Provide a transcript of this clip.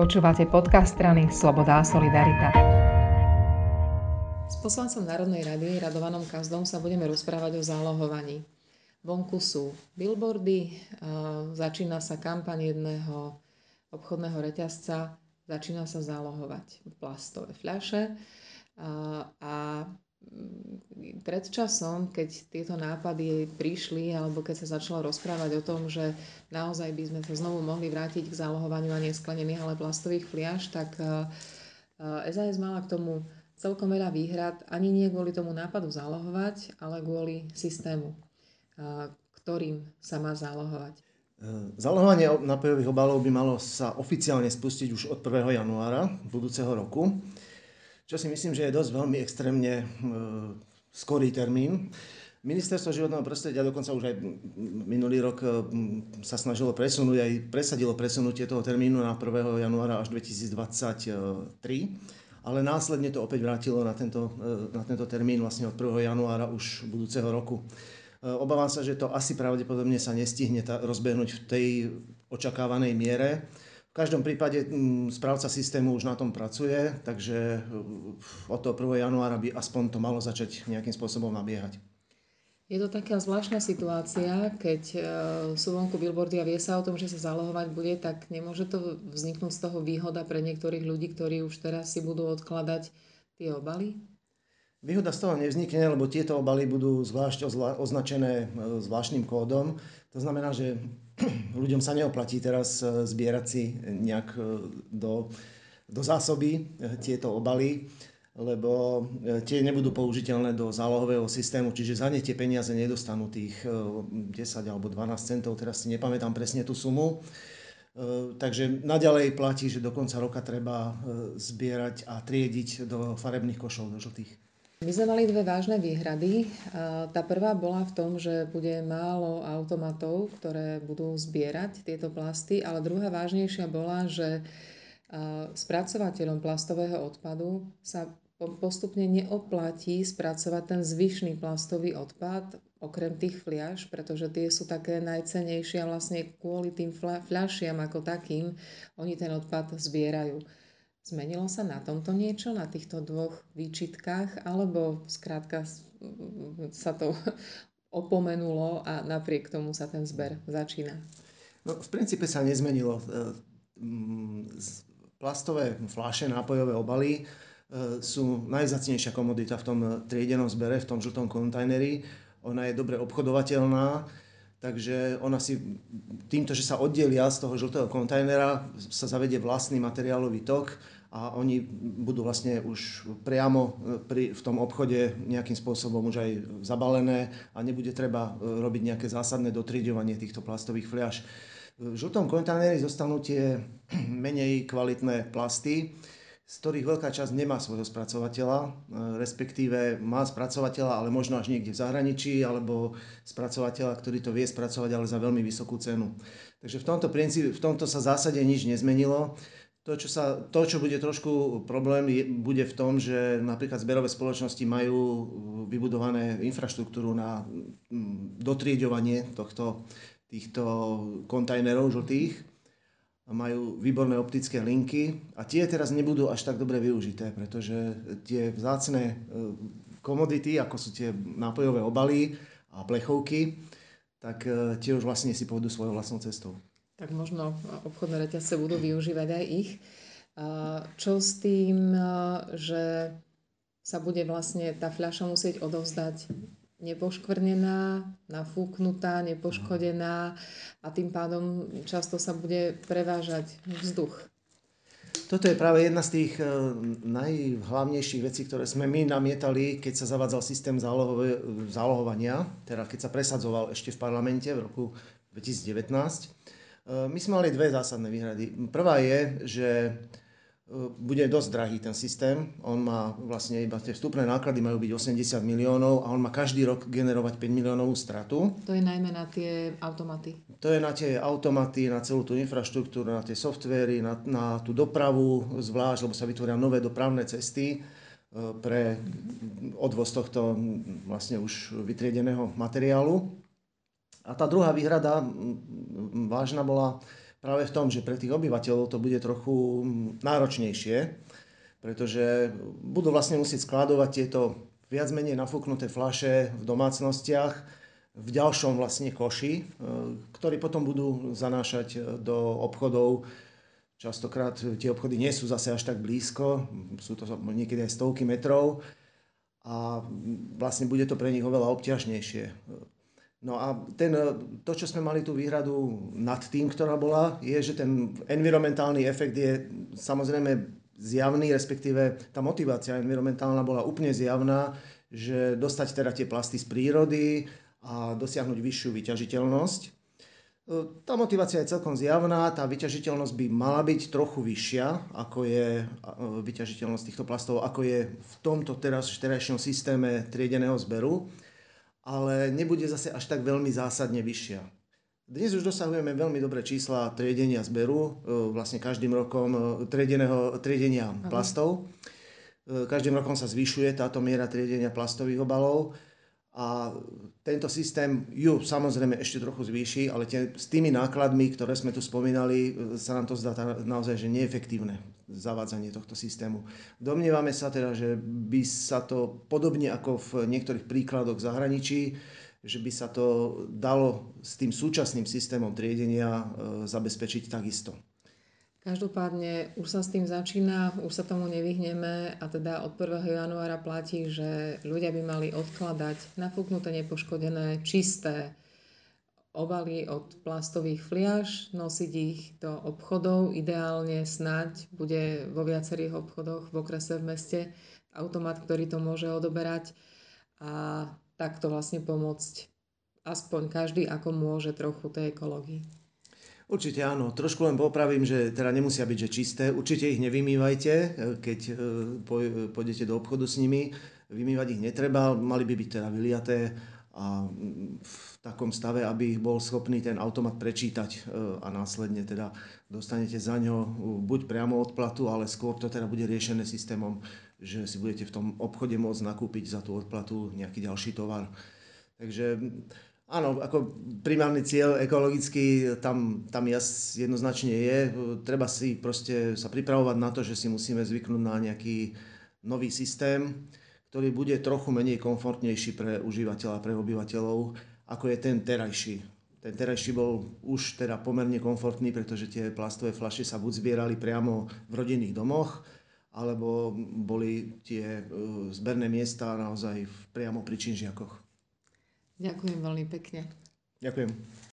Počúvate podcast strany Sloboda a Solidarita. S poslancom Národnej rady Radovanom Kazdom sa budeme rozprávať o zálohovaní. Vonku sú billboardy, začína sa kampaň jedného obchodného reťazca, začína sa zálohovať plastové fľaše a pred časom, keď tieto nápady prišli, alebo keď sa začalo rozprávať o tom, že naozaj by sme sa znovu mohli vrátiť k zálohovaniu a nesklenených, ale plastových fliaš, tak SAS mala k tomu celkom veľa výhrad, ani nie kvôli tomu nápadu zálohovať, ale kvôli systému, ktorým sa má zálohovať. Zálohovanie nápojových obalov by malo sa oficiálne spustiť už od 1. januára budúceho roku. Čo si myslím, že je dosť veľmi extrémne skorý termín. Ministerstvo životného prostredia dokonca už aj minulý rok sa snažilo presunúť, aj presadilo presunutie toho termínu na 1. januára až 2023, ale následne to opäť vrátilo na tento termín vlastne od 1. januára už budúceho roku. Obávam sa, že to asi pravdepodobne sa nestihne rozbehnúť v tej očakávanej miere. V každom prípade správca systému už na tom pracuje, takže od toho 1. januára by aspoň to malo začať nejakým spôsobom nabiehať. Je to taká zvláštna situácia, keď sú vonku billboardy a vie sa o tom, že sa zálohovať bude, tak nemôže to vzniknúť z toho výhoda pre niektorých ľudí, ktorí už teraz si budú odkladať tie obaly? Výhoda z toho nevznikne, lebo tieto obaly budú zvlášť označené zvláštnym kódom. To znamená, že ľuďom sa neoplatí teraz zbierať si nejak do zásoby tieto obaly, lebo tie nebudú použiteľné do zálohového systému, čiže za ne tie peniaze nedostanú tých 10 alebo 12 centov, teraz si nepamätám presne tú sumu. Takže naďalej platí, že do konca roka treba zbierať a triediť do farebných košov, do žltých. My sme mali dve vážne výhrady. Tá prvá bola v tom, že bude málo automatov, ktoré budú zbierať tieto plasty, ale druhá vážnejšia bola, že spracovateľom plastového odpadu sa postupne neoplatí spracovať ten zvyšný plastový odpad, okrem tých fľaš, pretože tie sú také najcennejšie a vlastne kvôli tým fľašiam ako takým oni ten odpad zbierajú. Zmenilo sa na tomto niečo, na týchto dvoch výčitkách, alebo skrátka sa to opomenulo a napriek tomu sa ten zber začína? No, v princípe sa nezmenilo. Plastové fľaše, nápojové obaly sú najvzácnejšia komodita v tom triedenom zbere, v tom žltom kontajneri. Ona je dobre obchodovateľná. Takže ona si týmto, že sa oddelia z toho žltého kontajnera, sa zavedie vlastný materiálový tok a oni budú vlastne už priamo v tom obchode nejakým spôsobom už aj zabalené a nebude treba robiť nejaké zásadné dotriedovanie týchto plastových fľaš. V žltom kontajneri zostanú tie menej kvalitné plasty, z ktorých veľká časť nemá svojho spracovateľa, respektíve má spracovateľa, ale možno až niekde v zahraničí, alebo spracovateľa, ktorý to vie spracovať, ale za veľmi vysokú cenu. Takže v tomto sa zásade nič nezmenilo. To, čo bude trošku problém, bude v tom, že napríklad zberové spoločnosti majú vybudované infraštruktúru na dotriedovanie týchto kontajnerov žltých. Majú výborné optické linky a tie teraz nebudú až tak dobre využité, pretože tie vzácne komodity, ako sú tie nápojové obaly a plechovky, tak tie už vlastne si pôjdu svojou vlastnou cestou. Tak možno obchodné reťazce budú využívať aj ich. Čo s tým, že sa bude vlastne tá fľaša musieť odovzdať nepoškvrnená, nafúknutá, nepoškodená a tým pádom často sa bude prevážať vzduch. Toto je práve jedna z tých najhlavnejších vecí, ktoré sme my namietali, keď sa zavádzal systém zálohovania, teda keď sa presadzoval ešte v parlamente v roku 2019. My sme mali dve zásadné výhrady. Prvá je, že bude dosť drahý ten systém. On má vlastne iba tie vstupné náklady majú byť 80 miliónov a on má každý rok generovať 5 miliónovú stratu. To je najmä na tie automaty. To je na tie automaty, na celú tú infraštruktúru, na tie softvery, na tú dopravu zvlášť, lebo sa vytvoria nové dopravné cesty pre odvoz tohto vlastne už vytriedeného materiálu. A tá druhá výhrada vážna bola práve v tom, že pre tých obyvateľov to bude trochu náročnejšie, pretože budú vlastne musieť skladovať tieto viac menej nafúknuté fľaše v domácnostiach, v ďalšom vlastne koši, ktorí potom budú zanášať do obchodov. Častokrát tie obchody nie sú zase až tak blízko, sú to niekedy aj stovky metrov a vlastne bude to pre nich oveľa obťažnejšie. No a to, čo sme mali tú výhradu nad tým, ktorá bola, je, že ten environmentálny efekt je samozrejme zjavný, respektíve tá motivácia environmentálna bola úplne zjavná, že dostať teda tie plasty z prírody a dosiahnuť vyššiu vyťažiteľnosť. Tá motivácia je celkom zjavná, tá vyťažiteľnosť by mala byť trochu vyššia, ako je vyťažiteľnosť týchto plastov, ako je v tomto terajšom systéme triedeného zberu, ale nebude zase až tak veľmi zásadne vyššia. Dnes už dosahujeme veľmi dobré čísla triedenia zberu, vlastne každým rokom triedenia plastov. Každým rokom sa zvyšuje táto miera triedenia plastových obalov. A tento systém ju samozrejme ešte trochu zvýši, ale s tými nákladmi, ktoré sme tu spomínali, sa nám to zdá naozaj že neefektívne zavádzanie tohto systému. Domnievame sa teda, že by sa to podobne ako v niektorých príkladoch v zahraničí, že by sa to dalo s tým súčasným systémom triedenia zabezpečiť takisto. Každopádne už sa s tým začína, už sa tomu nevyhneme a teda od 1. januára platí, že ľudia by mali odkladať nafúknuté, nepoškodené, čisté obaly od plastových fliaš, nosiť ich do obchodov, ideálne snáď bude vo viacerých obchodoch v okrese, v meste automat, ktorý to môže odoberať a takto vlastne pomôcť aspoň každý, ako môže trochu tej ekológii. Určite áno, trošku len popravím, že teda nemusia byť že čisté, určite ich nevymývajte, keď pôjdete do obchodu s nimi, vymývať ich netreba, mali by byť teda vyliaté a v takom stave, aby ich bol schopný ten automat prečítať a následne teda dostanete za ňo buď priamo odplatu, ale skôr to teda bude riešené systémom, že si budete v tom obchode môcť nakúpiť za tú odplatu nejaký ďalší tovar. Takže áno, ako primárny cieľ ekologický tam jednoznačne je. Treba si proste sa pripravovať na to, že si musíme zvyknúť na nejaký nový systém, ktorý bude trochu menej komfortnejší pre užívateľa, pre obyvateľov, ako je ten terajší. Ten terajší bol už teda pomerne komfortný, pretože tie plastové fľaše sa buď zbierali priamo v rodinných domoch, alebo boli tie zberné miesta naozaj priamo pri činžiakoch. Ďakujem veľmi pekne. Ďakujem.